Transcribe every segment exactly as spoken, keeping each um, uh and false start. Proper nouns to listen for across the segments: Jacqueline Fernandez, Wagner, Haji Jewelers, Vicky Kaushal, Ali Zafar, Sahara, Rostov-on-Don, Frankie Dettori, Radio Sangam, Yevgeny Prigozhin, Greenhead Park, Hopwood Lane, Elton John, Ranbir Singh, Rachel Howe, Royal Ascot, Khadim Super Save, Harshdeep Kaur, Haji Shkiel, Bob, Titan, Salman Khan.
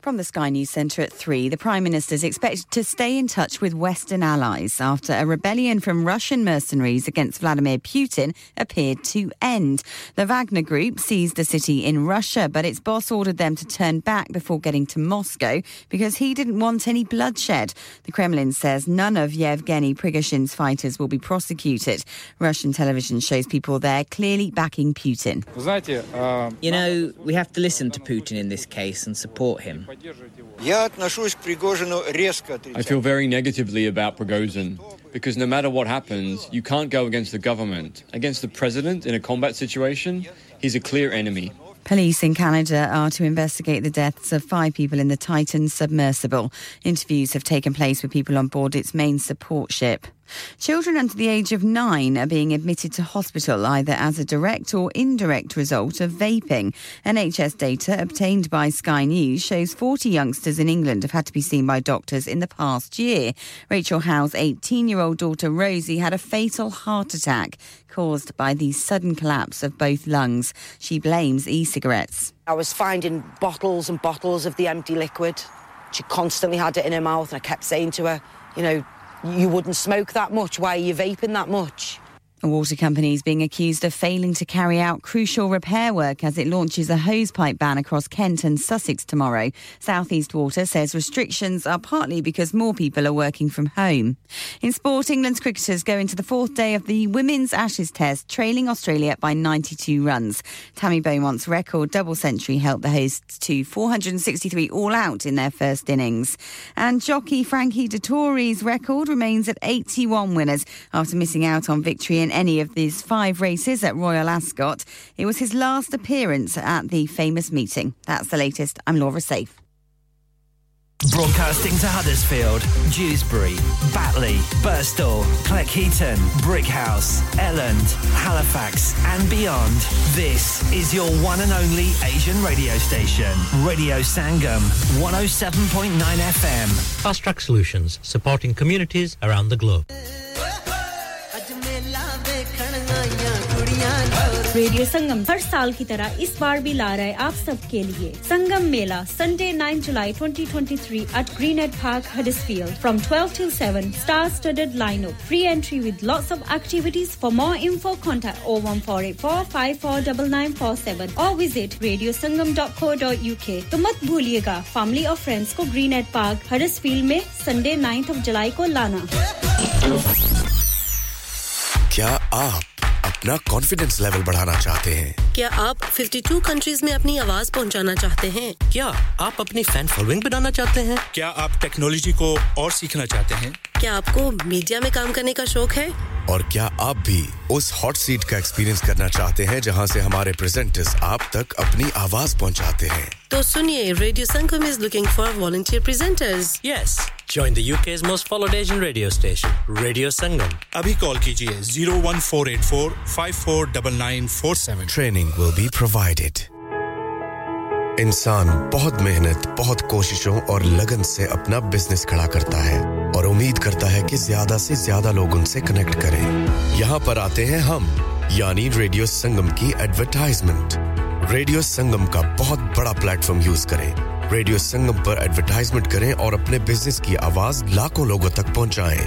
From the Sky News Centre at three, the Prime Minister is expected to stay in touch with Western allies after a rebellion from Russian mercenaries against Vladimir Putin appeared to end. The Wagner group seized a city in Russia, but its boss ordered them to turn back before getting to Moscow because he didn't want any bloodshed. The Kremlin says none of Yevgeny Prigozhin's fighters will be prosecuted. Russian television shows people there clearly backing Putin. You know, we have to listen to Putin in this case and support him. I feel very negatively about Prigozhin, because no matter what happens, you can't go against the government. Against the president in a combat situation, he's a clear enemy. Police in Canada are to investigate the deaths of five people in the Titan submersible. Interviews have taken place with people on board its main support ship. Children under the age of nine are being admitted to hospital either as a direct or indirect result of vaping. N H S data obtained by Sky News shows forty youngsters in England have had to be seen by doctors in the past year. Rachel Howe's eighteen-year-old daughter Rosie had a fatal heart attack caused by the sudden collapse of both lungs. She blames e-cigarettes. I was finding bottles and bottles of the empty liquid. She constantly had it in her mouth, and I kept saying to her, you know, you wouldn't smoke that much, why are you vaping that much? A water company is being accused of failing to carry out crucial repair work as it launches a hosepipe ban across Kent and Sussex tomorrow. South East Water says restrictions are partly because more people are working from home. In sport, England's cricketers go into the fourth day of the Women's Ashes Test, trailing Australia by ninety-two runs. Tammy Beaumont's record double century helped the hosts to four hundred sixty-three all out in their first innings. And jockey Frankie Dettori's record remains at eighty-one winners after missing out on victory in any of these five races at Royal Ascot. It was his last appearance at the famous meeting. That's the latest. I'm Laura Saif. Broadcasting to Huddersfield, Dewsbury, Batley, Birstall, Cleckheaton, Brickhouse, Elland, Halifax and beyond. This is your one and only Asian radio station. Radio Sangam, one oh seven point nine F M. Fast Track Solutions, supporting communities around the globe. Radio Sangam हर साल की तरह इस बार भी ला रहा है आप सबके लिए Sangam Mela Sunday ninth of July twenty twenty-three at Greenhead Park, Huddersfield from twelve till seven. Star-studded lineup, free entry with lots of activities. For more info, contact oh one four eight four, five four nine nine four seven or visit radio sangam dot co dot u k. तो मत भूलिएगा family और friends को Greenhead Park, Huddersfield में Sunday ninth of July को लाना. क्या आप अपना कॉन्फिडेंस लेवल बढ़ाना चाहते हैं? क्या आप fifty-two कंट्रीज में अपनी आवाज पहुंचाना चाहते हैं? क्या आप अपनी फैन फॉलोइंग बनाना चाहते हैं? क्या आप टेक्नोलॉजी को और सीखना चाहते हैं? क्या आपको मीडिया में काम करने का शौक है? और क्या आप भी उस हॉट सीट का एक्सपीरियंस करना चाहते हैं जहां से हमारे प्रेजेंटर्स आप तक अपनी आवाज पहुंचाते हैं? तो सुनिए, radio Sangam is looking for volunteer presenters. Yes, join the U K's most followed Asian radio station, Radio Sangam. Abhi call kijiye oh one four eight four, five four nine nine four seven. Training will be provided. इंसान बहुत मेहनत, बहुत कोशिशों और लगन से अपना business खड़ा करता है और उम्मीद करता है कि ज्यादा से ज्यादा लोग उनसे कनेक्ट करें। यहाँ पर आते हैं हम, यानी रेडियो संगम की एडवर्टाइजमेंट। रेडियो संगम का बहुत बड़ा प्लेटफॉर्म यूज करें। रेडियो संगम पर एडवर्टाइजमेंट करें और अपने बिजनेस की आवाज लाखों लोगों तक पहुंचाएं।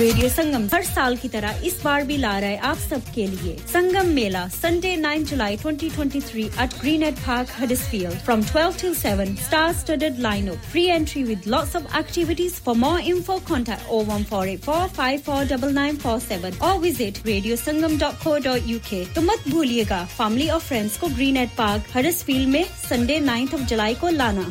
रेडियो संगम हर साल की तरह इस बार भी ला रहा है आप सबके लिए Sangam Mela Sunday ninth of July twenty twenty-three at Greenhead Park, Huddersfield from twelve till seven. Star-studded lineup, free entry with lots of activities. For more info, contact oh one four eight four, five four nine nine four seven or visit radio sangam dot co dot u k. तो मत भूलिएगा family और friends को Greenhead Park, Huddersfield में Sunday ninth of July को लाना.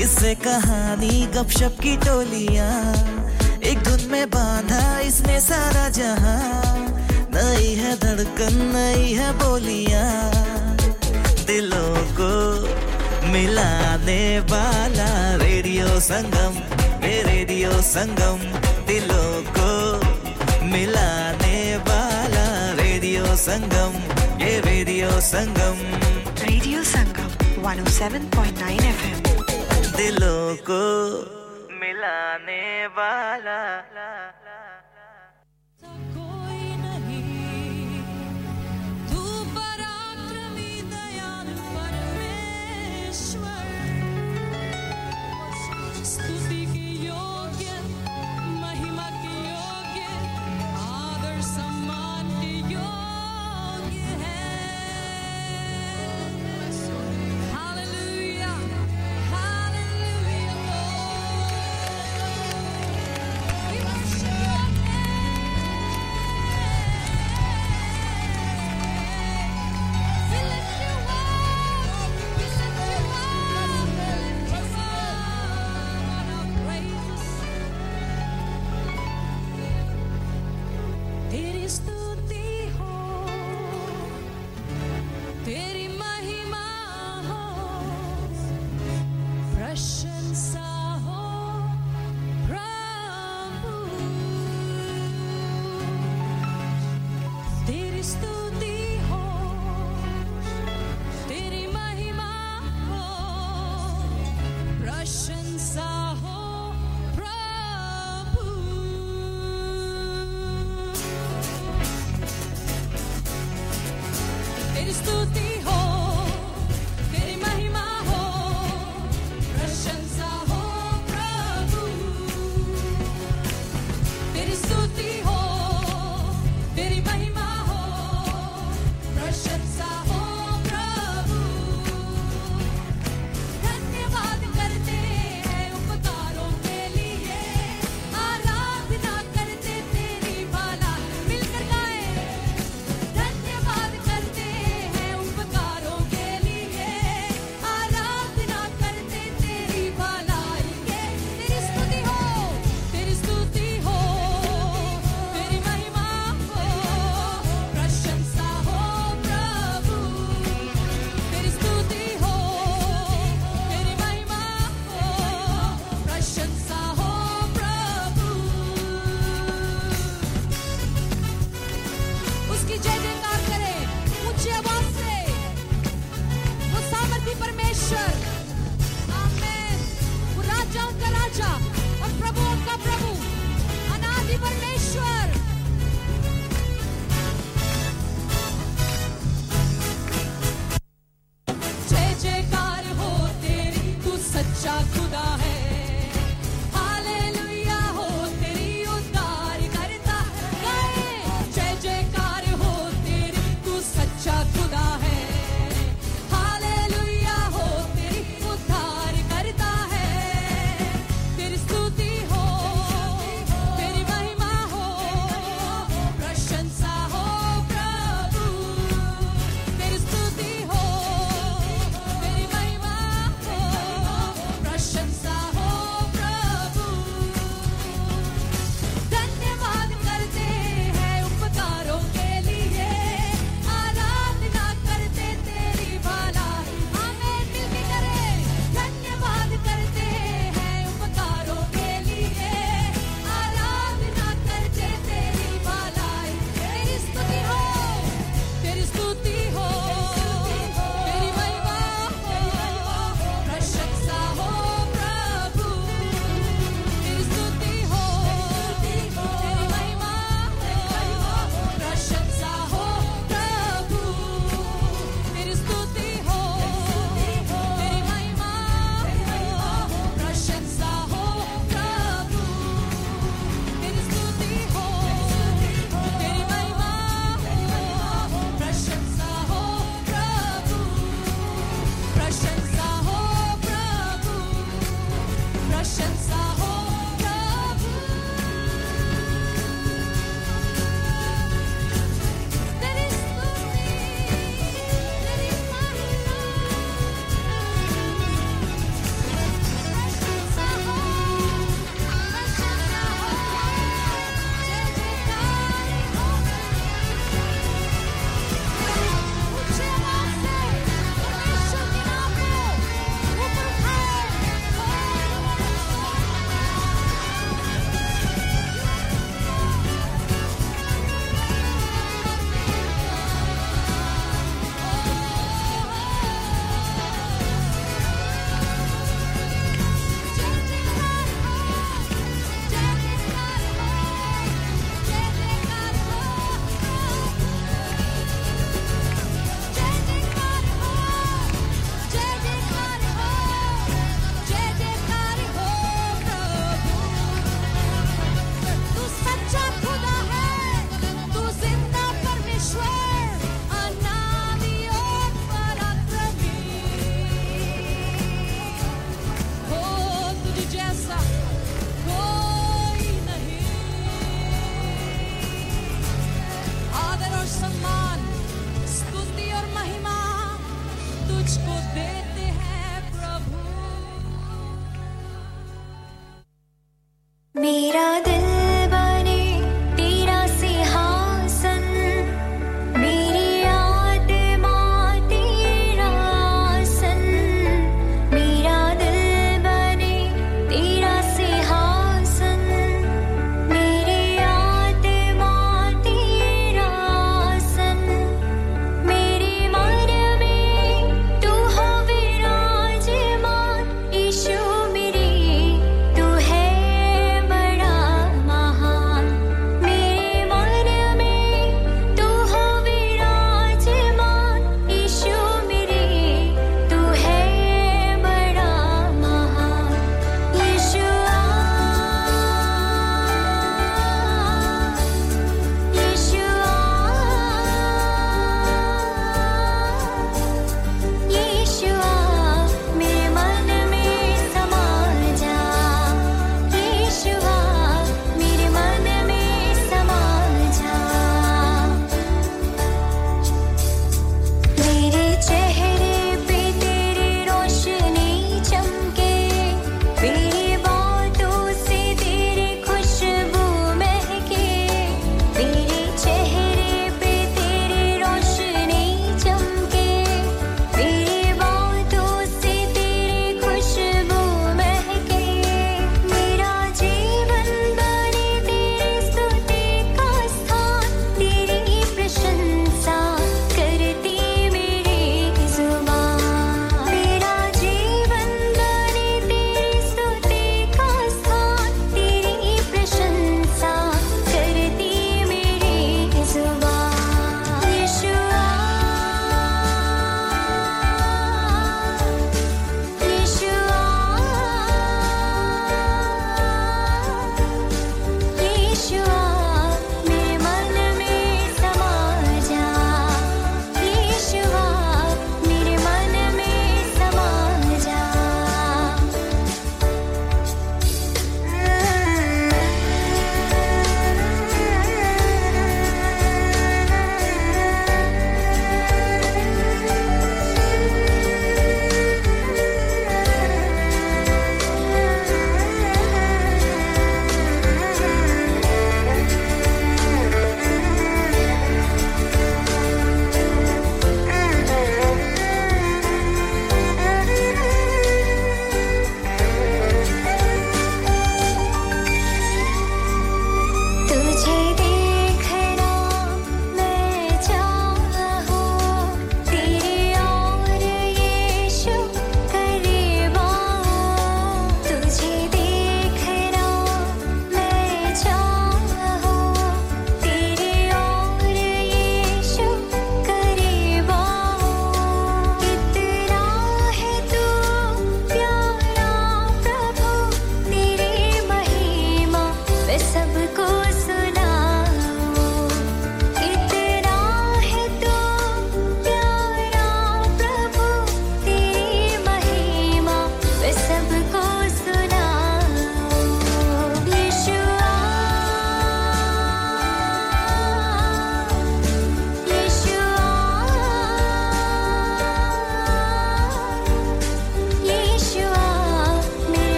किससे कहानी गपशप की टोलियां एक धुन में बांधा इसने सारा जहां नई है धड़कन नई है बोलियां दिलों को मिलाने वाला रेडियो संगम ये रेडियो संगम दिलों को मिलाने वाला रेडियो संगम ये radio Sangam radio Sangam one oh seven point nine F M दिलों को मिलाने वाला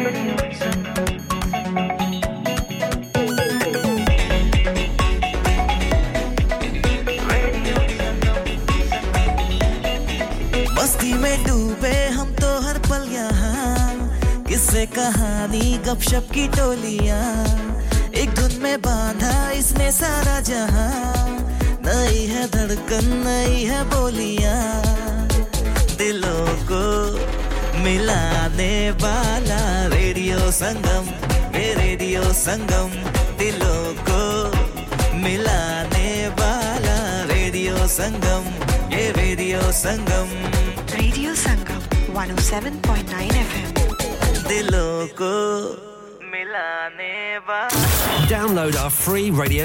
मस्ती में डूबे हम तो हर पल यहाँ किससे कहानी गपशप की टोलियाँ एक धुन में बांधा इसने सारा जहाँ नई है धड़कन नई है बोलियाँ दिलों को मिलाने वाला रेडियो संगम ये रेडियो संगम दिलों को मिलाने वाला रेडियो संगम ये radio Sangam radio Sangam one oh seven point nine F M दिलों को मिलाने वाला Download our free Radio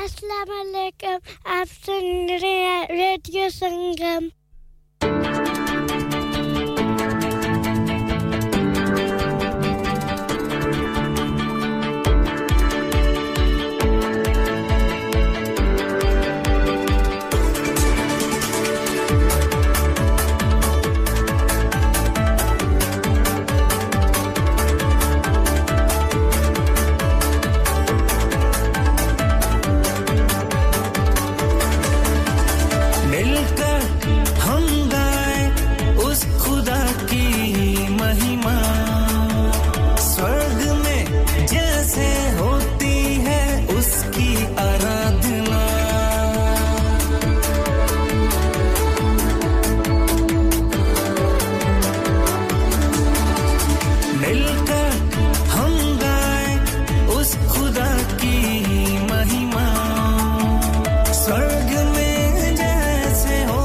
Assalamu alaikum, I'm singing at Radio Sangam. स्वर्ग में जैसे हो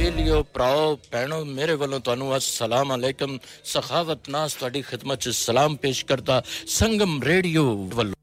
बेलियो प्राओ पैणो मेरे वालों तानु अस्सलाम अलैकुम सखावत नास तड़ी खिदमत च सलाम पेश करता संगम रेडियो वालों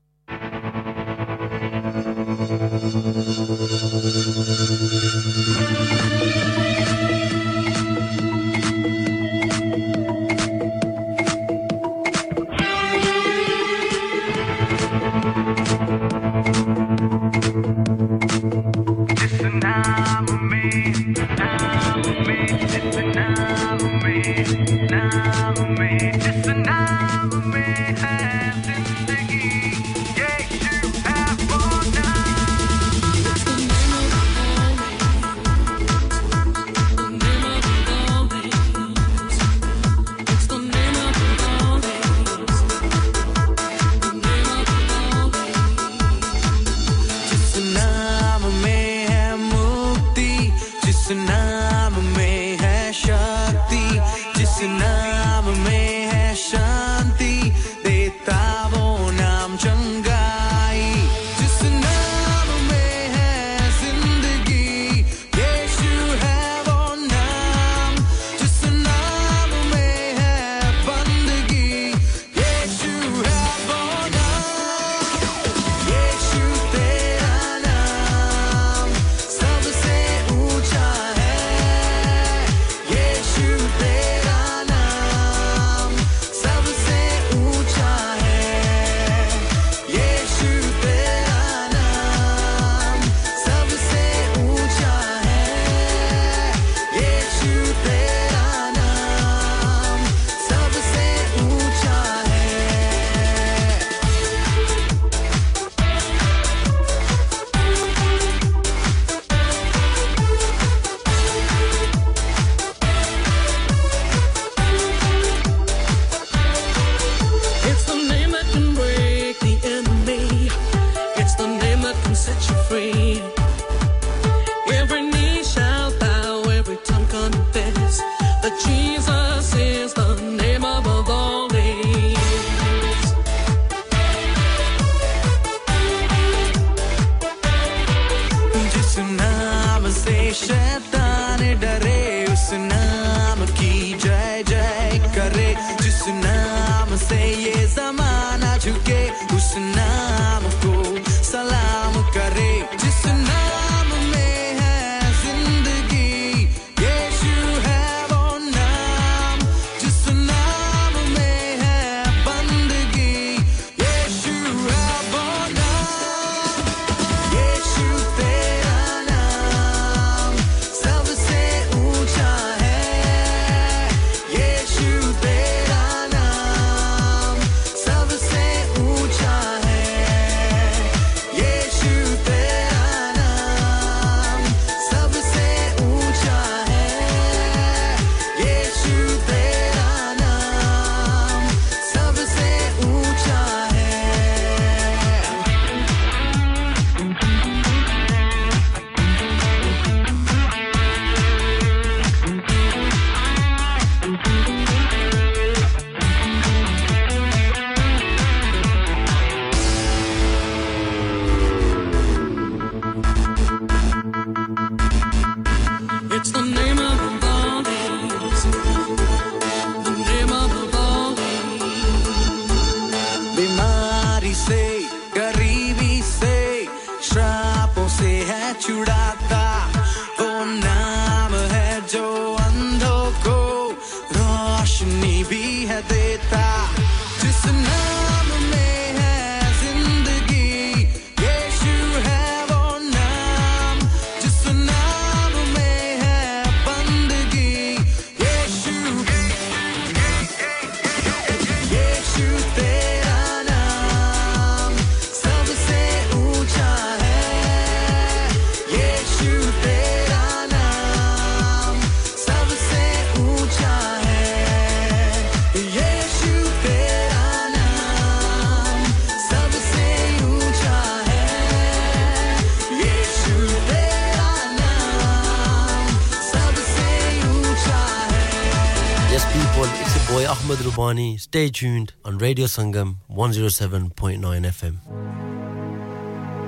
Stay tuned on Radio Sangam one oh seven point nine F M.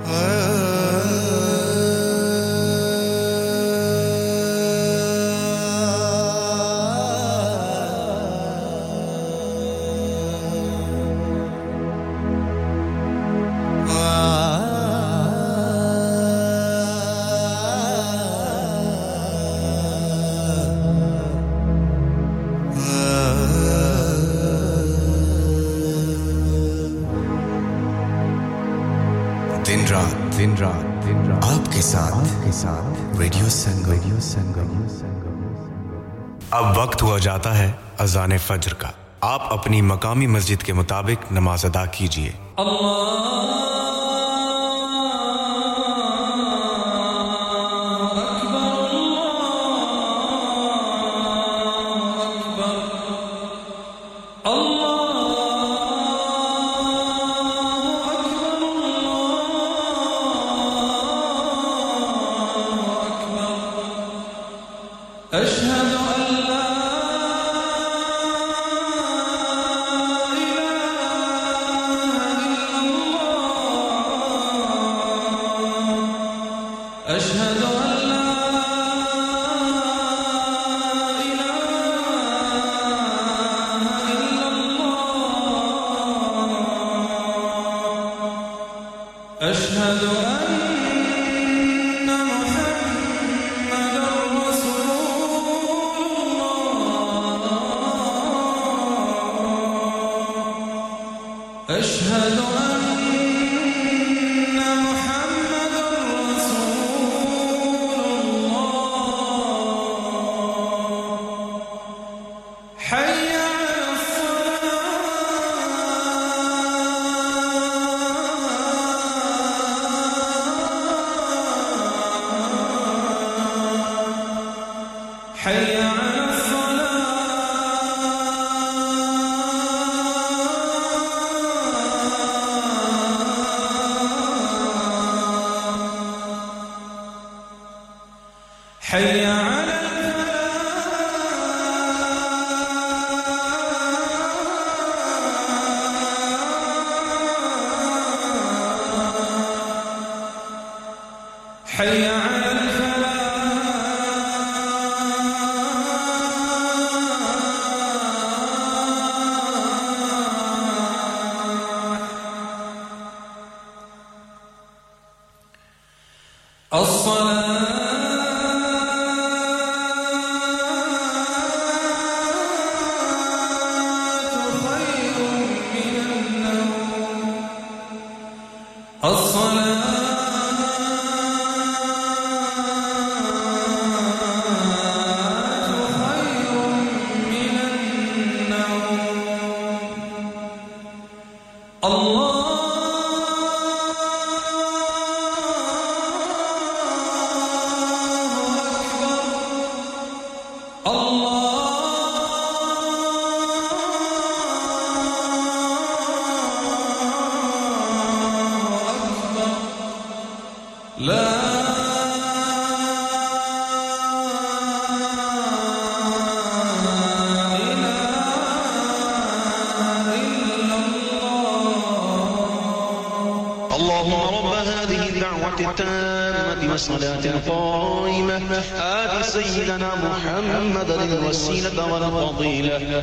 Ah. रात दिन रात दिन रात आपके साथ आपके साथ रेडियो संगम रेडियो संगम अब वक्त हुआ जाता है अज़ान फज्र का आप अपनी मकामी मस्जिद के मुताबिक नमाज अदा कीजिए अल्लाह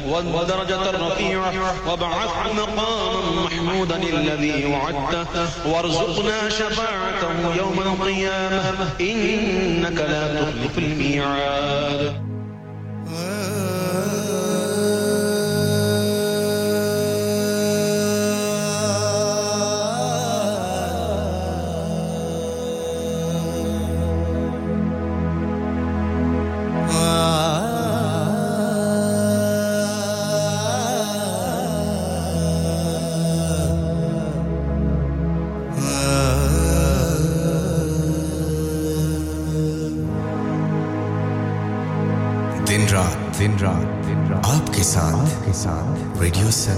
والدرجة الرفيعة وابعث مقاما محمودا الذي وعدته وارزقنا شفاعته يوم القيامة إنك لا تخلف الميعاد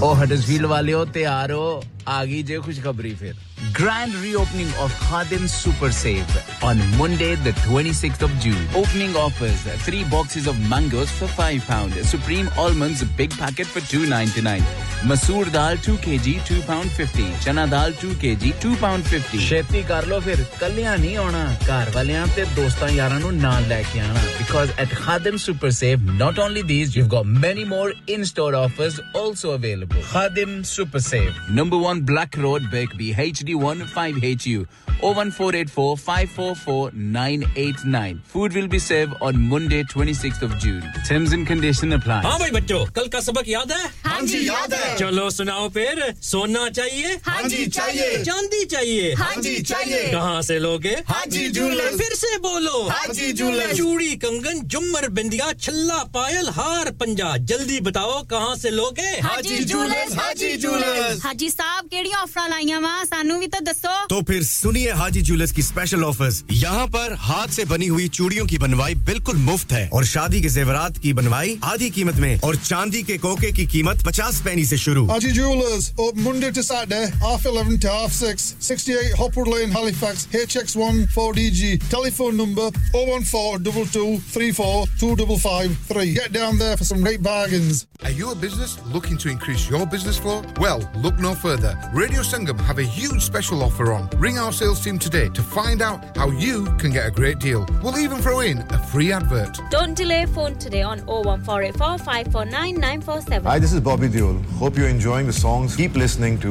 Oh, Huddersfield waleo taiyar ho aagi je khushkhabri fir grand reopening of Khadim Super Save on Monday the twenty-sixth of June opening offers three boxes of mangoes for five pounds supreme almonds big packet for two ninety-nine masoor dal two kilograms two pound fifty chana dal two kilograms two pound fifty shethi kar lo fir kalliya nahi auna ghar walean te dostan yaran nu naal leke aana because at Khadim Super Save not only these you've got many more in-store offers also available Khadim Super Save number one Black Road Birkby H D one five H U oh one four eight four, five four four, nine eight nine food will be served on Monday twenty-sixth of June terms and conditions apply haan bhai bachcho kal ka sabak yaad hai हाँ जी याद है चलो सुनाओ फिर सोना चाहिए हाँ जी चाहिए चांदी चाहिए हाँ जी चाहिए कहां से लोगे हाजी जूलर्स फिर से बोलो हाजी जूलर्स चूड़ी कंगन झुमर बिंदिया छल्ला पायल हार पंजा जल्दी बताओ कहां से लोगे हाजी जूलर्स हाजी जूलर्स हाजी साहब केडी ऑफर लाईया वा सानू भी तो दसो तो फिर सुनिए हाजी जूलर्स की स्पेशल ऑफर्स यहां पर हाथ से बनी हुई चूड़ियों की बनवाई बिल्कुल मुफ्त है और शादी के जेवरात की बनवाई आधी कीमत में और चांदी के कोके की कीमत fifty paise से शुरू Aggie Jewelers open Monday to Saturday half eleven to half six sixty-eight Hopwood Lane Halifax H X one four D G telephone number oh one four two two three four two five five three get down there for some great bargains Are you a business looking to increase your business flow? Well, look no further Radio Sangam have a huge special offer on Ring our sales team today to find out how you can get a great deal We'll even throw in a free advert Don't delay phone today on oh one four eight four five four nine nine four seven Hi, this is Bob Deol. Hope you're enjoying the songs. Keep listening to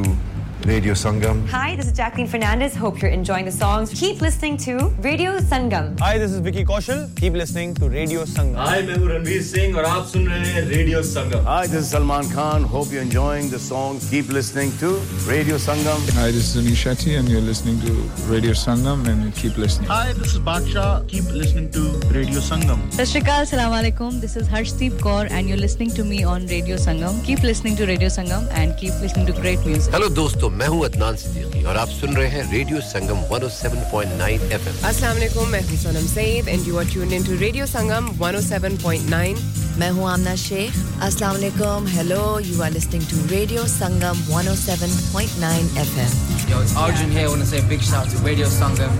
Radio Sangam. Hi, this is Jacqueline Fernandez. Hope you're enjoying the songs. Keep listening to Radio Sangam. Hi, this is Vicky Kaushal. Keep listening to Radio Sangam. Hi, I'm Ranbir Singh and you're listening to Radio Sangam. Hi, this is Salman Khan. Hope you're enjoying the songs. Keep listening to Radio Sangam. Hi, this is Anish Shetty and you're listening to Radio Sangam and keep listening. Hi, this is Baksha. Keep listening to Radio Sangam. Sashrikal, Assalamu Alaikum. This is Harshdeep Kaur and you're listening to me on Radio Sangam. Keep listening to Radio Sangam and keep listening to great music. Hello, dosto. मैं हूं अदनान सिद्दीकी और आप सुन रहे हैं radio Sangam one oh seven point nine F M अस्सलाम वालेकुम मैं हूं Sonam Saeed and you are tuned in to radio Sangam one oh seven point nine मैं हूं आमना शेख अस्सलाम वालेकुम hello you are listening to radio Sangam one oh seven point nine F M Yo, it's Arjun here I want to say a big shout out to Radio Sangam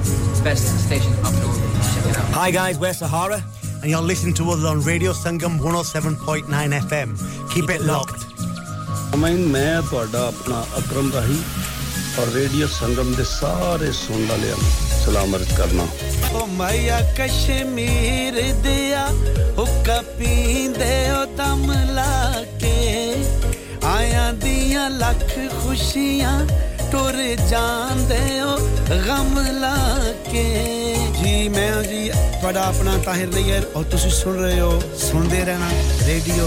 best station up north check it out Hi guys we're Sahara and you're listening to us on Radio Sangam one oh seven point nine F M keep it locked Aman ਮੈਂ ਤੁਹਾਡਾ ਆਪਣਾ ਅਕਰਮ ਰਾਹੀ ਔਰ radio ਸੰਗਮ ਦੇ ਸਾਰੇ ਸੁਣਨ ਵਾਲਿਆਂ ਨੂੰ ਸਲਾਮ ਅਰਜ਼ ਕਰਨਾ ਓ ਮਾਇਆ ਕਸ਼ਮੀਰ ਦਿਆ ਹੁੱਕਾ ਪੀਂਦੇ ਹੋ ਦਮ ਲਾ ਕੇ ਆਇਆਂ ਦੀਆਂ ਲੱਖ ਖੁਸ਼ੀਆਂ ਟੁਰ ਜਾਂਦੇ ਹੋ ਗਮ ਲਾ ਕੇ ਜੀ ਮੈਂ ਜੀ ਤੁਹਾਡਾ ਆਪਣਾ ਤਾਹਿਰ ਲਈਰ ਔਰ ਤੁਸੀਂ ਸੁਣ ਰਹੇ ਹੋ ਸੁਣਦੇ ਰਹਿਣਾ ਰੇਡੀਓ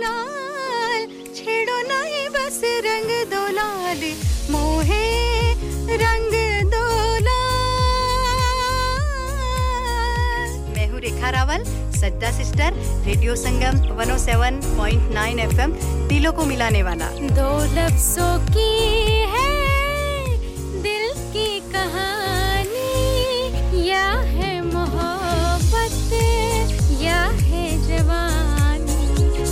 लाल छेड़ो नहीं बस रंग दो लाल मोहे रंग दो लाल मैं हूं रेखा रावल सद्दा sister radio Sangam one oh seven point nine F M दिलों को मिलाने वाला दो लफ्जों की है दिल की कहानी या है मोहब्बत या है जवानी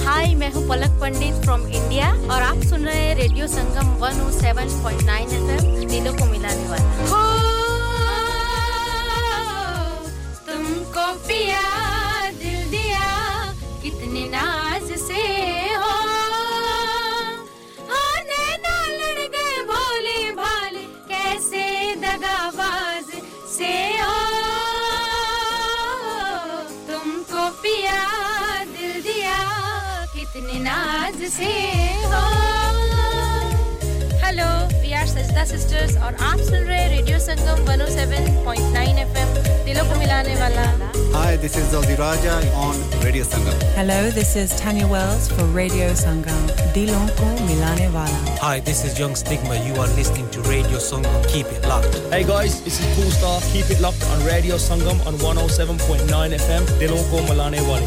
Hi, मैं हूँ पलक पंडित from India और आप सुन रहे हैं radio Sangam one oh seven point nine F M दिलों को मिलाने वाला हो तुमको पिया दिल दिया कितने नाज से हो आने ना लड़ गए भोले भाले कैसे दगाबाज से हो तुमको पिया दिल दिया इतने नाज से हो hello we are Sajda sisters और आप सुन रहे हैं radio Sangam one oh seven point nine F M दिलों को मिलाने वाला hi this is Joji Raja on radio Sangam hello this is Tania Wells for radio Sangam दिलों को मिलाने वाला hi this is young stigma you are listening to radio Sangam keep it locked hey guys this is cool star keep it locked on radio Sangam on one oh seven point nine F M दिलों को मिलाने वाले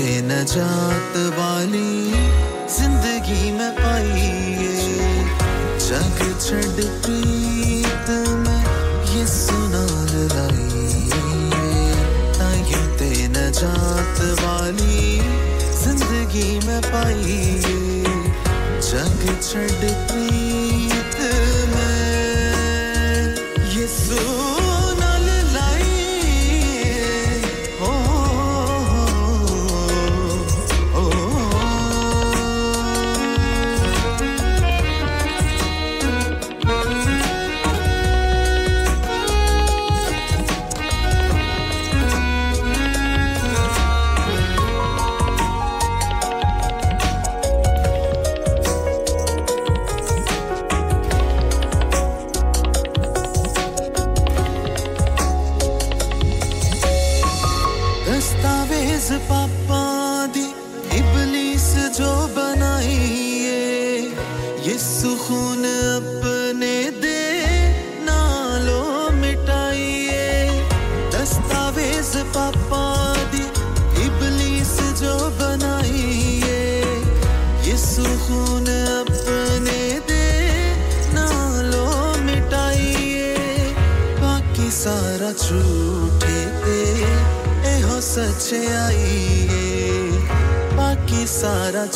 बेनजात वाली जिंदगी में पाई ये जग छड़ प्रीत में ये सुना लाई ताकि बेनजात वाली जिंदगी में पाई ये जग छड़ प्रीत में ये सु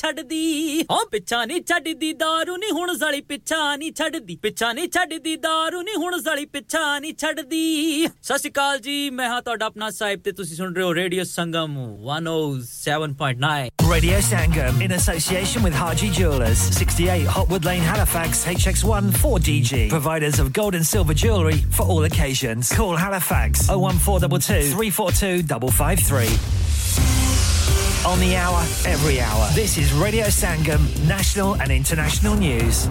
ਛੱਡਦੀ ਉਹ ਪਿੱਛਾ ਨਹੀਂ ਛੱਡਦੀ ਦਾਰੂ ਨਹੀਂ ਹੁਣ ਜ਼ਲੀ ਪਿੱਛਾ ਨਹੀਂ ਛੱਡਦੀ ਪਿੱਛਾ ਨਹੀਂ ਛੱਡਦੀ ਦਾਰੂ ਨਹੀਂ ਹੁਣ ਜ਼ਲੀ ਪਿੱਛਾ ਨਹੀਂ ਛੱਡਦੀ ਸਤਿ ਸ਼੍ਰੀ ਅਕਾਲ ਜੀ ਮੈਂ ਹਾਂ ਤੁਹਾਡਾ ਆਪਣਾ ਸਾਹਿਬ ਤੇ ਤੁਸੀਂ ਸੁਣ ਰਹੇ ਹੋ radio Sangam one oh seven point nine Radio Sangam in association with Haji Jewelers, sixty-eight Hopwood Lane, Halifax, H X one four D G. Providers of gold and silver jewellery for all occasions. Call Halifax oh one four two two, three four two five five three. On the hour, every hour. This is Radio Sangam, national and international news.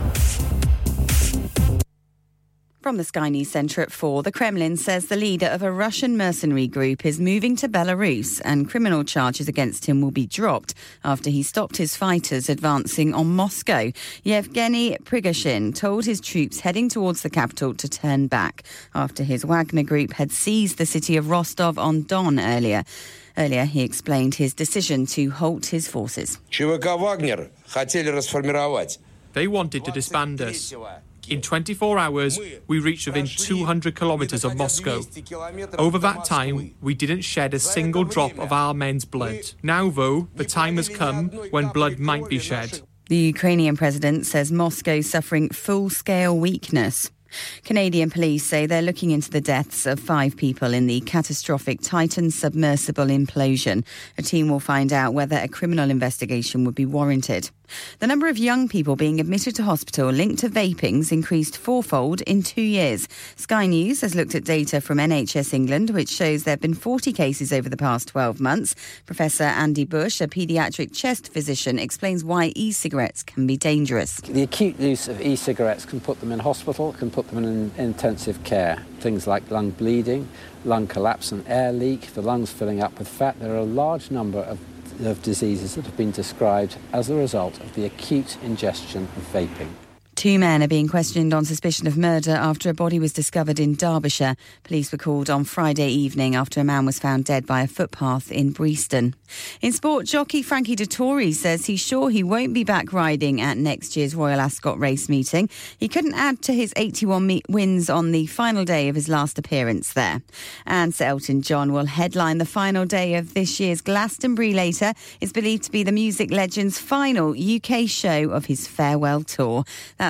From the Sky News Centre at four, the Kremlin says the leader of a Russian mercenary group is moving to Belarus and criminal charges against him will be dropped after he stopped his fighters advancing on Moscow. Yevgeny Prigozhin told his troops heading towards the capital to turn back after his Wagner group had seized the city of Rostov-on-Don earlier. Earlier, he explained his decision to halt his forces. They wanted to disband us. In twenty-four hours, we reached within two hundred kilometres of Moscow. Over that time, we didn't shed a single drop of our men's blood. Now, though, the time has come when blood might be shed. The Ukrainian president says Moscow is suffering full-scale weakness. Canadian police say they're looking into the deaths of five people in the catastrophic Titan submersible implosion. A team will find out whether a criminal investigation would be warranted. The number of young people being admitted to hospital linked to vaping's increased fourfold in two years. Sky News has looked at data from N H S England, which shows there have been forty cases over the past twelve months. Professor Andy Bush, a paediatric chest physician, explains why e-cigarettes can be dangerous. The acute use of e-cigarettes can put them in hospital, can put them in intensive care. Things like lung bleeding, lung collapse and air leak, the lungs filling up with fat. There are a large number of of diseases that have been described as a result of the acute ingestion of vaping. Two men are being questioned on suspicion of murder after a body was discovered in Derbyshire. Police were called on Friday evening after a man was found dead by a footpath in Breeston. In sport, jockey Frankie Dettori says he's sure he won't be back riding at next year's Royal Ascot race meeting. He couldn't add to his eighty-one wins on the final day of his last appearance there. And Sir Elton John will headline the final day of this year's Glastonbury later. It's believed to be the music legend's final U K show of his farewell tour. That's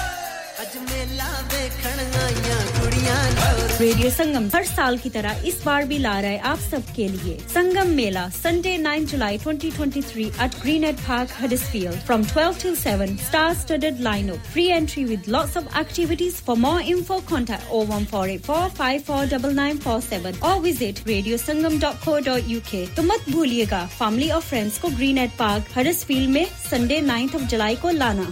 radio Sangam हर साल की तरह इस बार भी ला रहा है आप सब के लिए Sangam Mela Sunday ninth of July twenty twenty-three at Greenhead Park, Huddersfield from twelve till seven. Star-studded lineup, free entry with lots of activities. For more info, contact oh one four eight four five four nine nine four seven or visit radio sangam dot co dot U K. तो मत भूलिएगा family और friends को Greenhead Park, Huddersfield में Sunday ninth of July को लाना.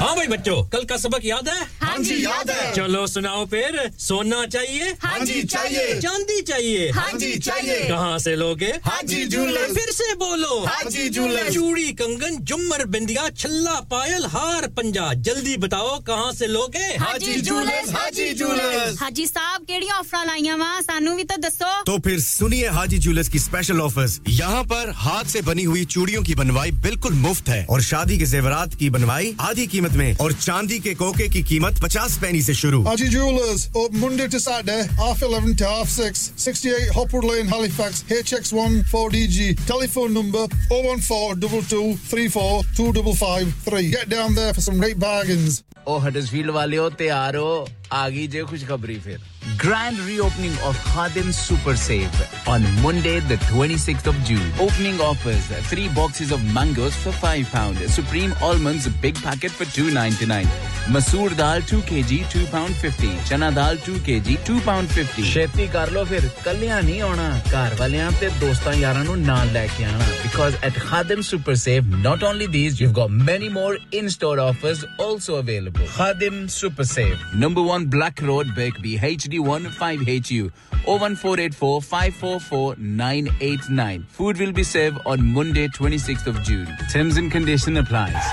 हाँ भाई बच्चों कल का सबक याद है? हाँ जी याद है. चलो सुनाओ फिर सोना चाहिए? हाँ जी चाहिए. चांदी चाहिए? हाँ जी चाहिए. कहाँ से लोगे? हाजी जूलर्स. फिर से बोलो. हाजी जूलर्स. चूड़ी कंगन जुमर बिंदिया छल्ला पायल हार पंजा जल्दी बताओ कहाँ से लोगे? हाजी जूलर्स. हाजी जूलर्स. हाजी साहब केड़ी ऑफर लाईया वा सानू भी तो दसो. तो फिर सुनिए हाजी जूलर्स की स्पेशल ऑफर्स. यहाँ पर हाथ से बनी हुई चूड़ियों की बनवाई बिल्कुल मुफ्त है और शादी के जेवरात की बनवाई आधी की में और चांदी के कोके की कीमत fifty पैसे से शुरू. Aggie Jewelers, open Monday to Saturday, half eleven to half six, sixty-eight Hopwood Lane, Halifax, H X one four D G. Telephone number oh one four two two three four two five five three. Get down there for some great bargains. Oh, Huddersfield वाले हो तैयार हो आगी जे खुशखबरी फिर. Grand reopening of Khadim Super Save on Monday the twenty-sixth of June. Opening offers: three boxes of mangoes for five pounds, Supreme almonds big packet for two ninety-nine, Masoor dal two kilograms two pounds fifty, Chana dal two kilograms two pounds fifty. Sheti kar lo fir kalliya nahi auna ghar waleyan te dostan yaran nu naal leke aana because at Khadim Super Save not only these you've got many more in-store offers also available. Khadim Super Save, number one Black Road, Birkby, H D one five H U. oh one four eight four five four four nine eight nine. Food will be served on Monday twenty-sixth of June. Terms and condition applies.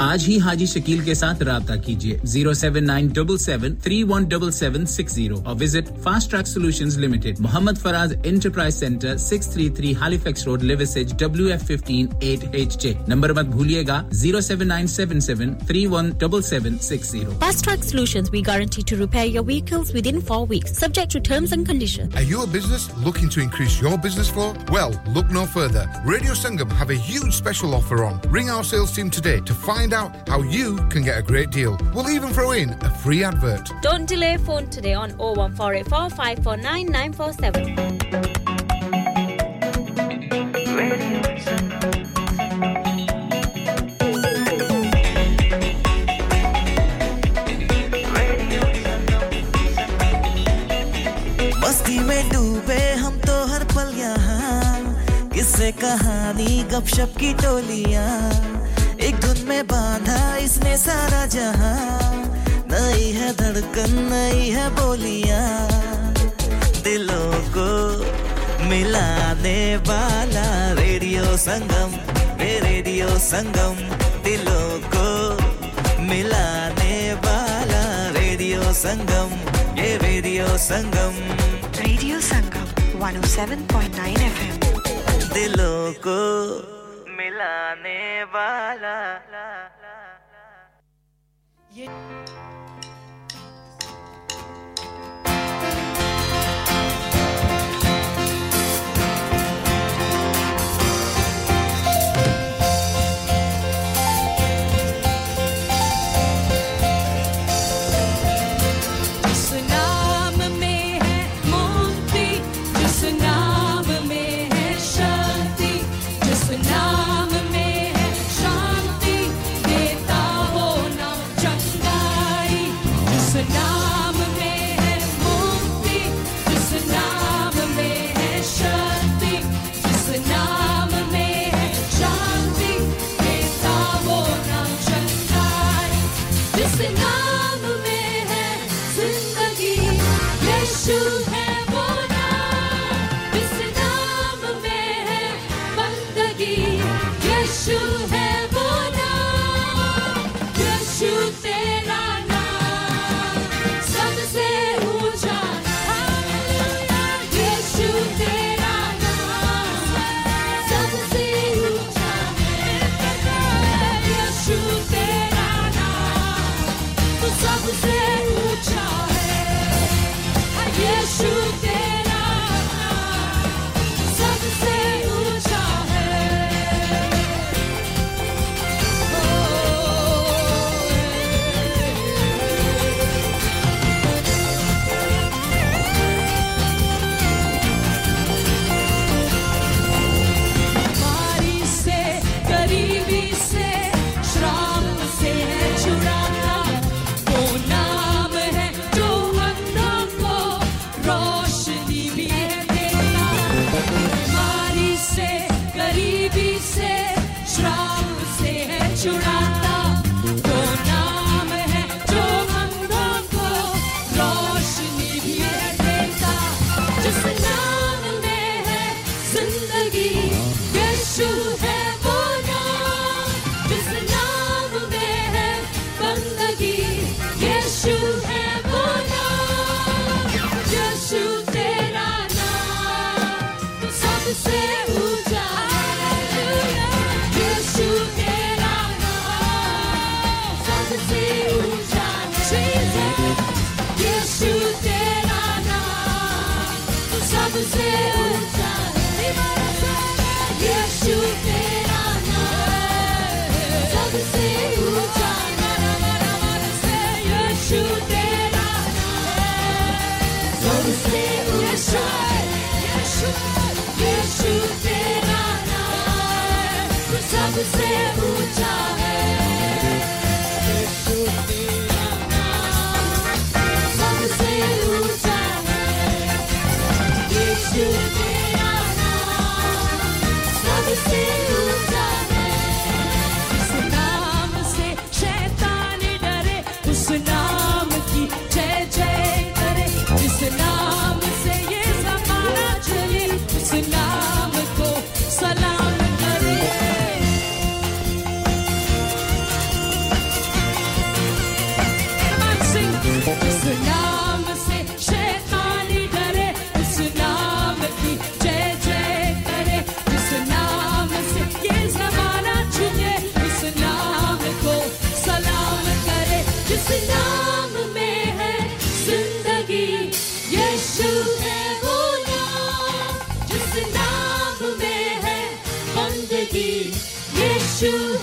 आज ही हाजी शकील के साथ राब्ता कीजिए oh seven nine seven seven three one seven seven six zero और visit fast track solutions limited, Mohammed Faraz enterprise centre, six thirty-three Halifax road, Liversedge, W F one five eight H J. Number मत भूलिएगा oh seven nine seven seven three one seven seven six zero. Fast Track Solutions, we guarantee to repair your vehicles within four weeks, subject to terms and conditions. Are you a business looking to increase your business flow? Well, look no further. Radio Sangam have a huge special offer on. Ring our sales team today to find out how you can get a great deal. We'll even throw in a free advert. Don't delay, phone today on oh one four eight four five four nine nine four seven. में बांधा इसने सारा जहां न नई है धड़कन नई है बोलियां दिलों को मिलाने वाला रेडियो संगम रे रेडियो संगम दिलों को मिलाने वाला रेडियो संगम ये radio Sangam radio Sangam one oh seven point nine F M दिलों को मिलाने वाला Yeah. Yes, you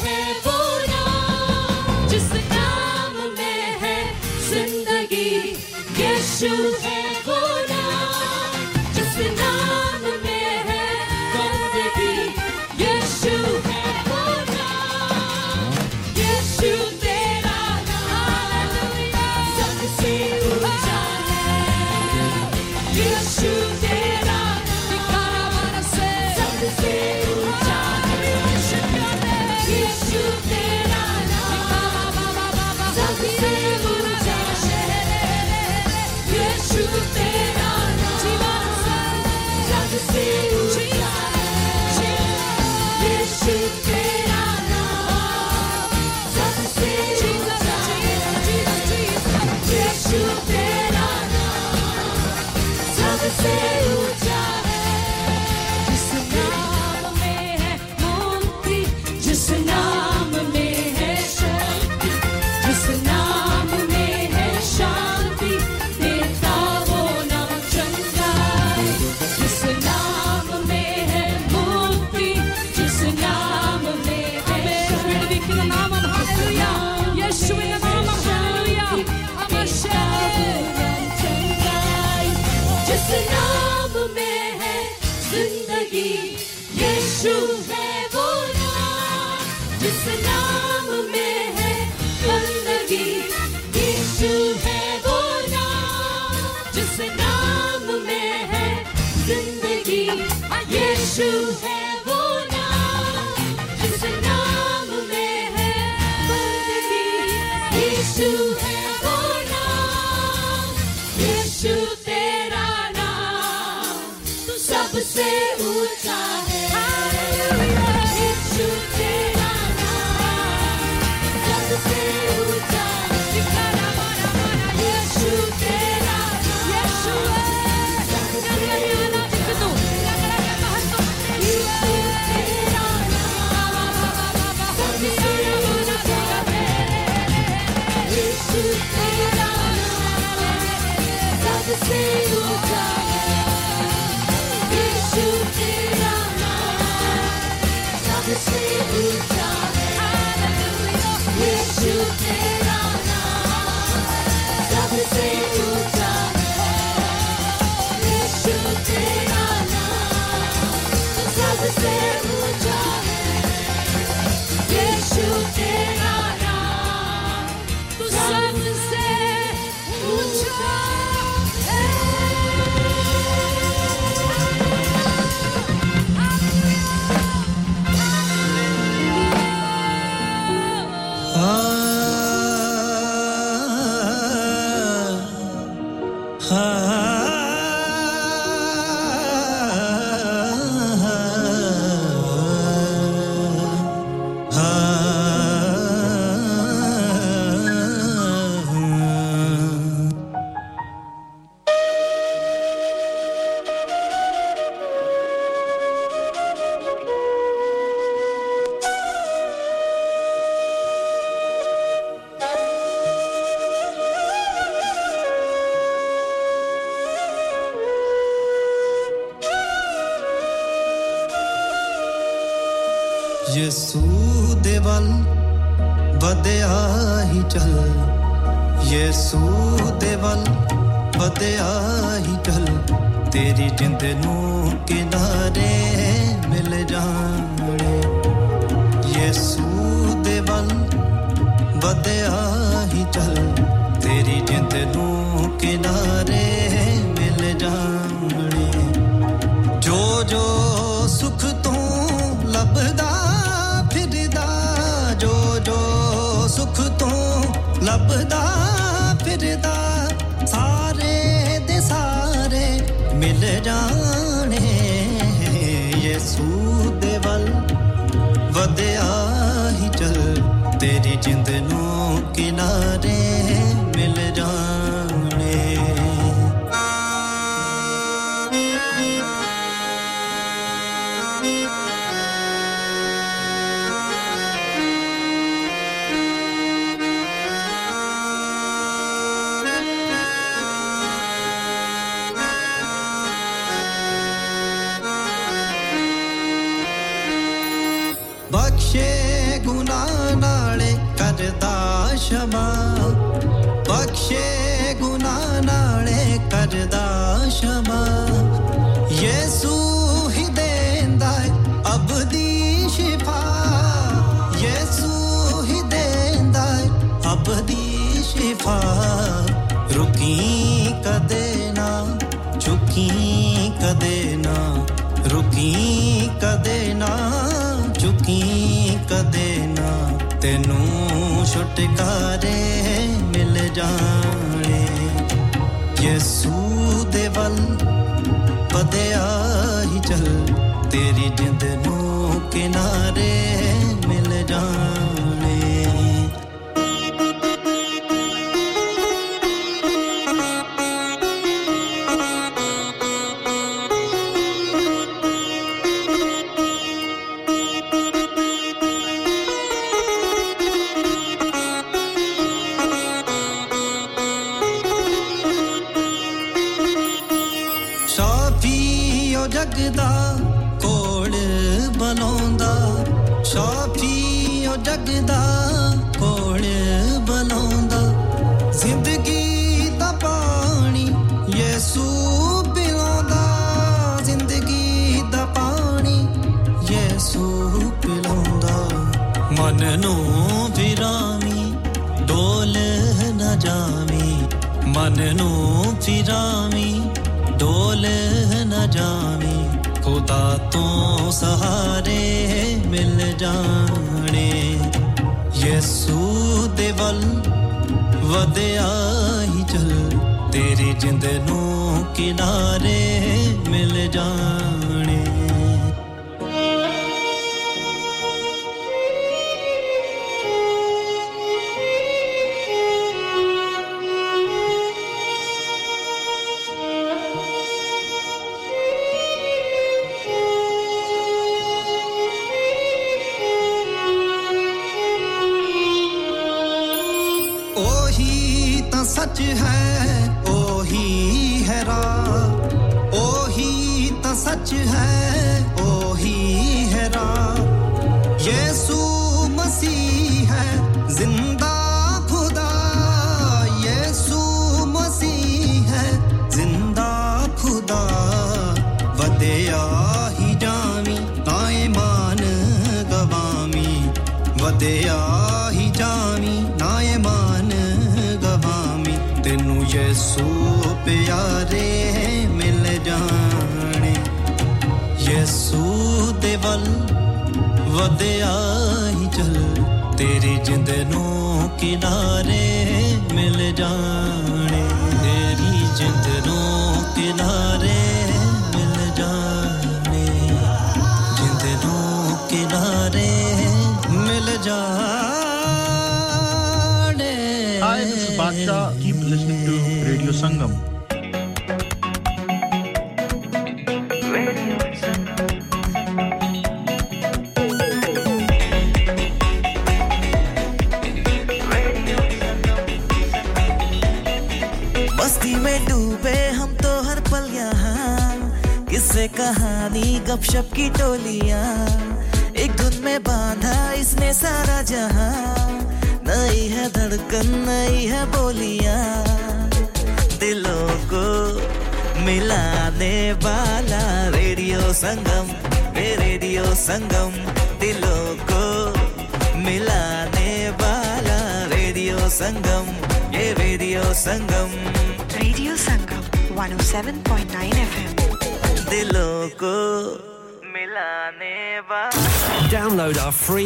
जगदा कोड़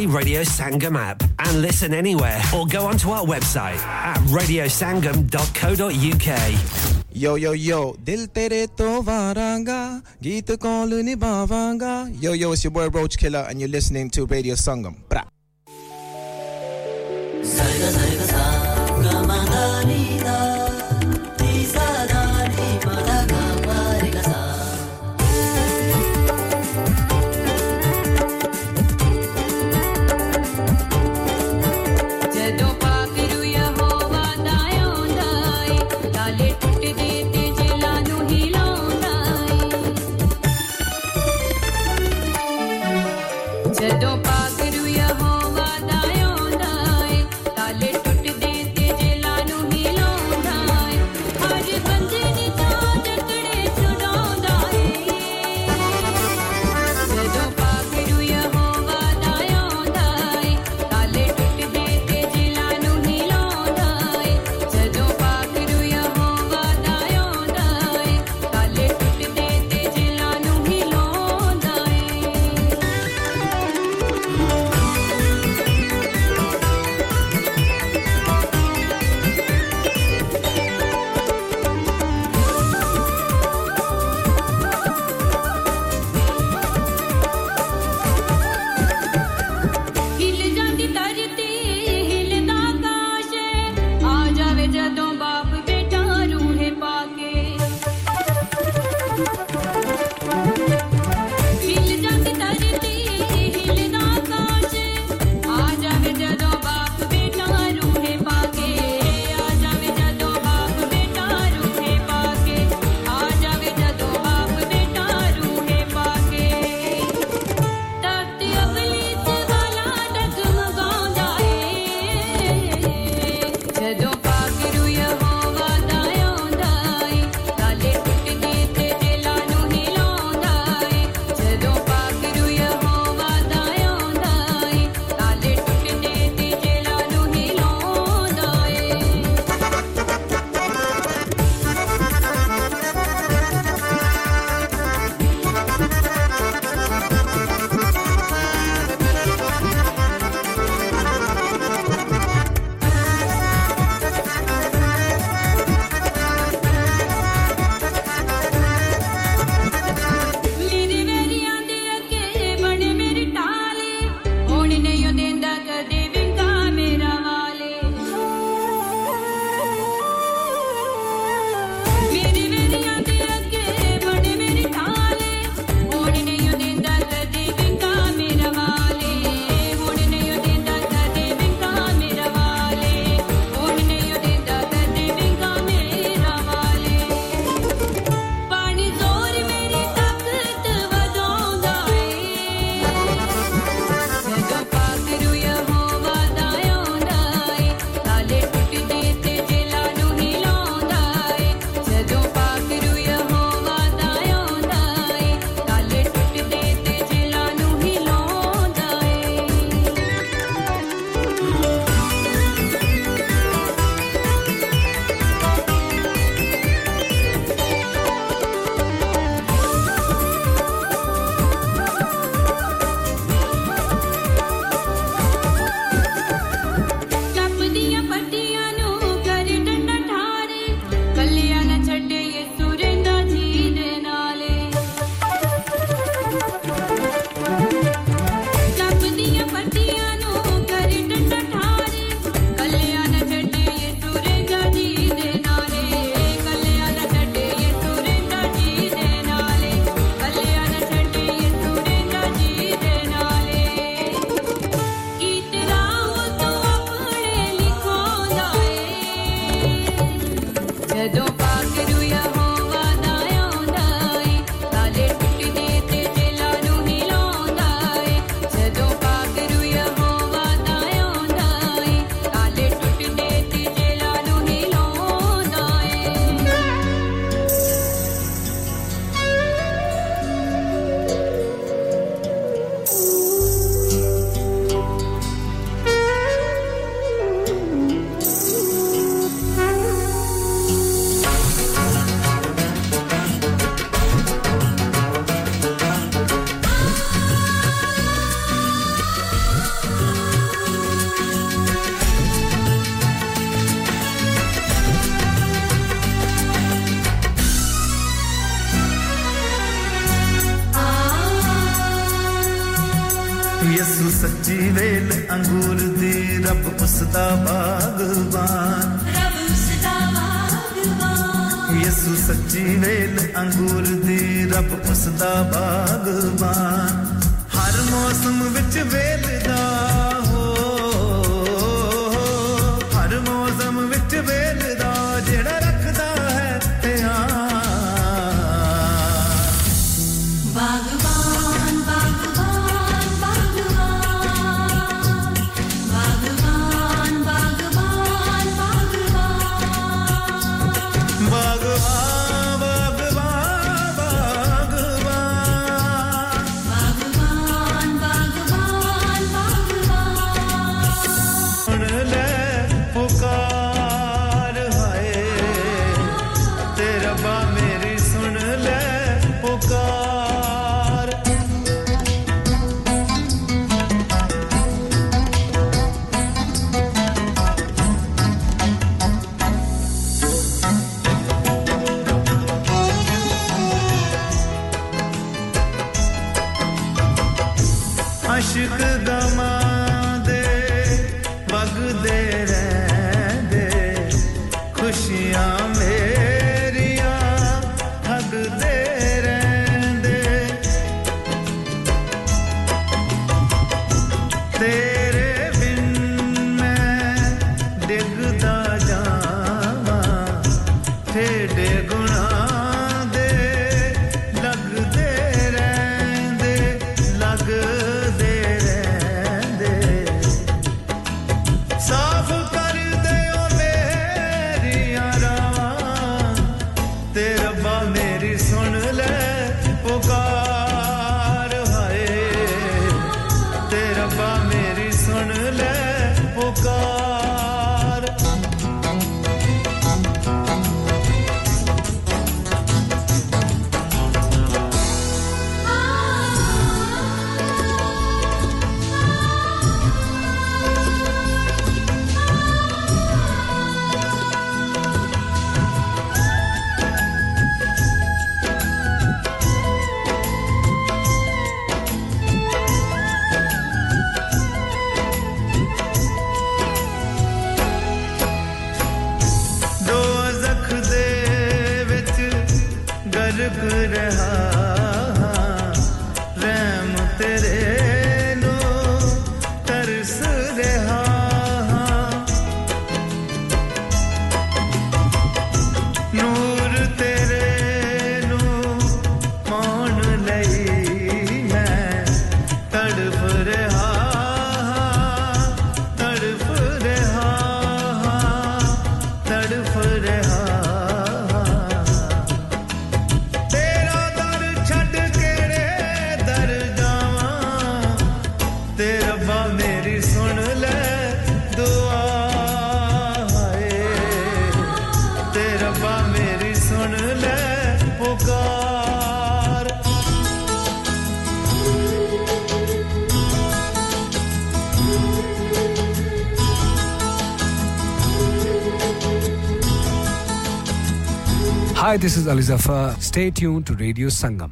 Radio Sangam app and listen anywhere or go onto our website at radio sangam dot co dot U K. Yo, yo, yo, Dil Tere To Varanga, Geet Kaul Nibhavanga. Yo, yo, it's your boy Roach Killer and you're listening to Radio Sangam. Bra. सच्ची वेल अंगूर दी रब उसदा बागवान रब उसदा बागवान यीशु सच्ची वेल अंगूर दी रब उसदा बागवान हर मौसम विच वेलदा Hi, this is Ali Zafar. Stay tuned to Radio Sangam.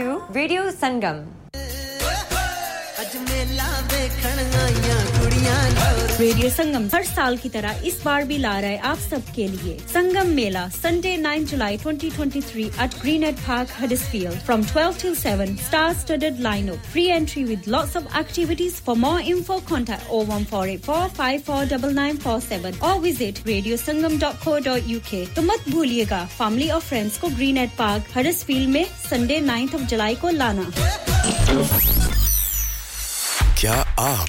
To Radio Sangam. Radio Sangam हर साल की तरह इस बार भी ला रहा है आप सब के लिए संगम मेला Sunday ninth July twenty twenty-three at Greenhead Park, Huddersfield from twelve till seven. Star-studded lineup, free entry with lots of activities. For more info, contact oh one four eight four five four nine nine four seven or visit radio sangam dot co dot u k. तो मत भूलिएगा family और friends को Greenhead Park, Huddersfield में Sunday ninth of July को लाना. क्या आप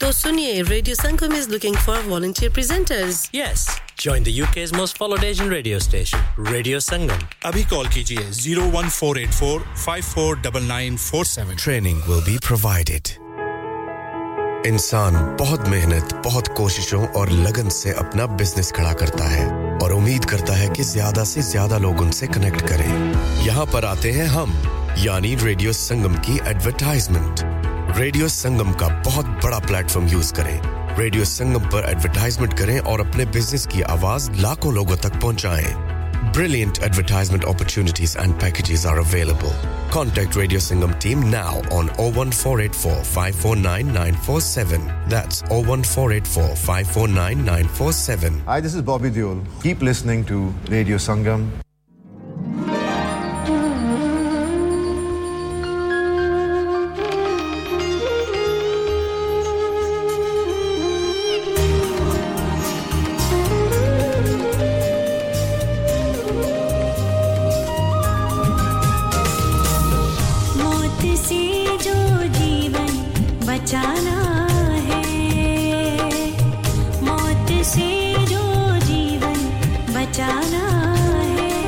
तो सुनिए, radio Sangam is looking for volunteer presenters. Yes, join the U K's most followed Asian radio station, Radio Sangam. Abhi call kijiye oh one four eight four five four nine nine four seven. Training will be provided. इंसान बहुत मेहनत, बहुत कोशिशों और लगन से अपना business खड़ा करता है और उम्मीद करता है कि ज्यादा से ज्यादा लोग उनसे कनेक्ट करें। यहाँ पर आते हैं हम, यानी रेडियो संगम की एडवर्टाइजमेंट। रेडियो संगम का बहुत बड़ा प्लेटफॉर्म यूज करें। रेडियो संगम पर एडवर्टाइजमेंट करें और अपने बिजनेस की आवाज लाखों लोगों तक पहुंचाएं। Brilliant advertisement opportunities and packages are available. Contact Radio Sangam team now on oh one four eight four five four nine nine four seven. That's oh one four eight four five four nine nine four seven. Hi, this is Bobby Deol. Keep listening to Radio Sangam. जाना है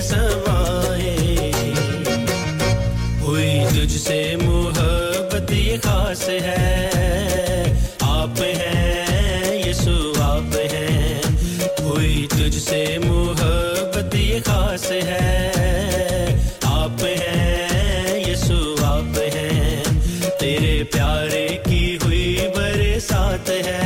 समाए हुई तुझसे मोहब्बत ये खास है आप हैं यीशु आप हैं हुई तुझसे मोहब्बत ये खास है आप हैं यीशु आप हैं तेरे प्यारे की हुई बरसात है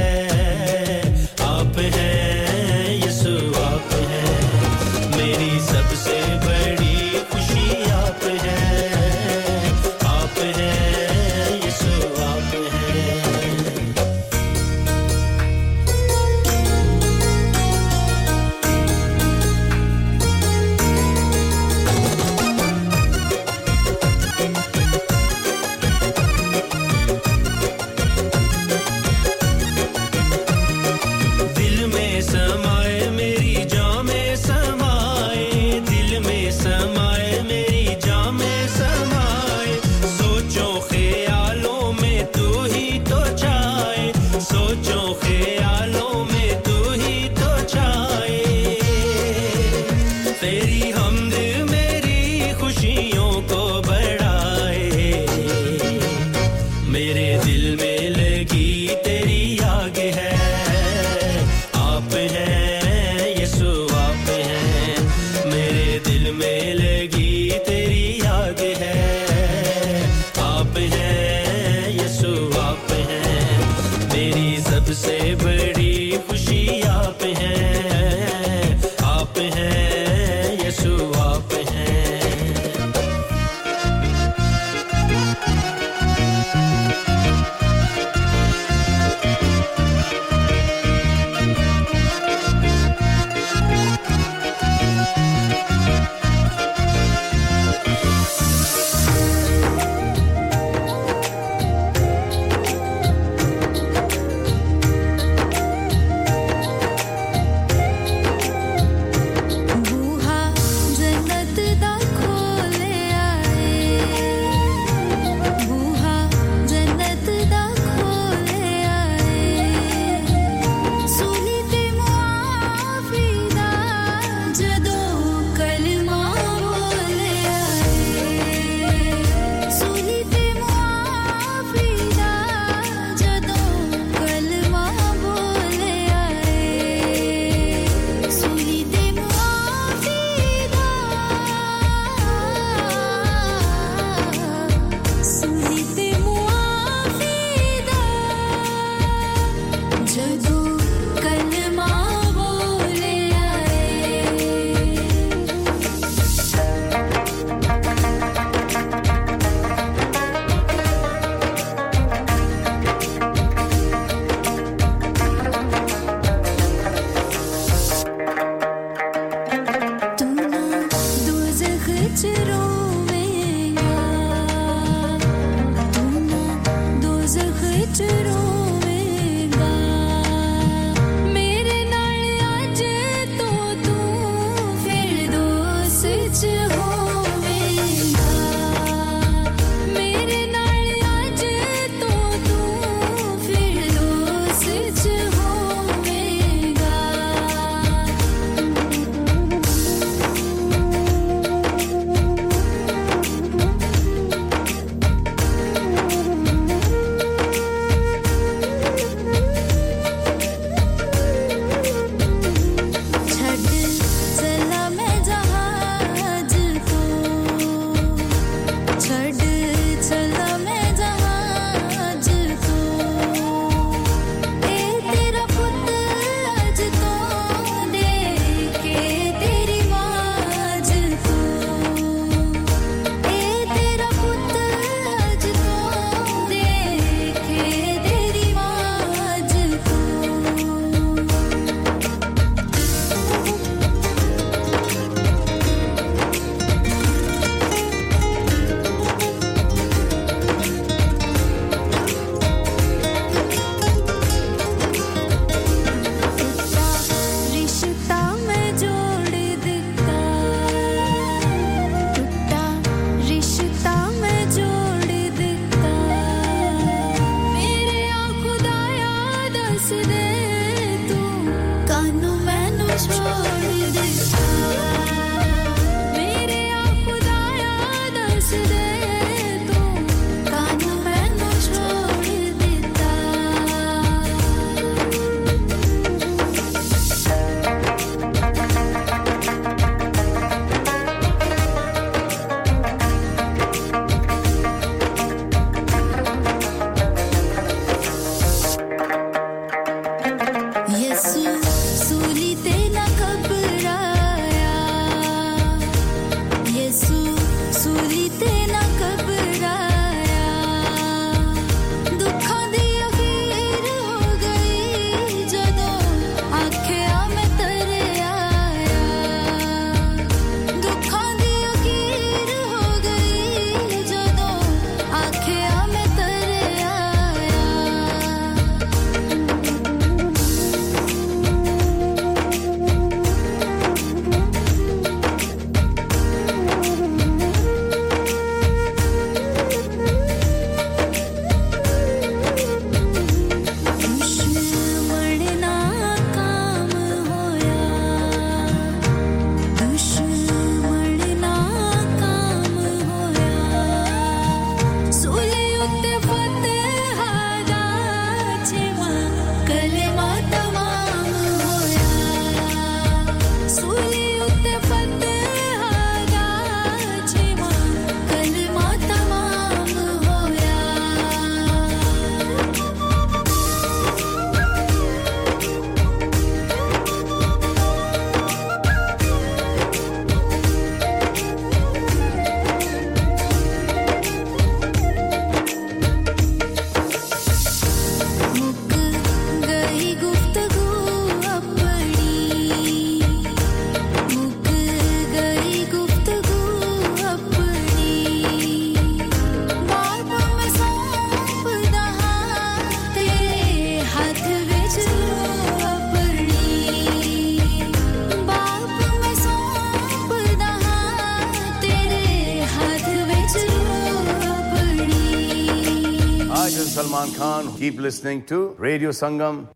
Salman Khan. Keep listening to Radio Sangam.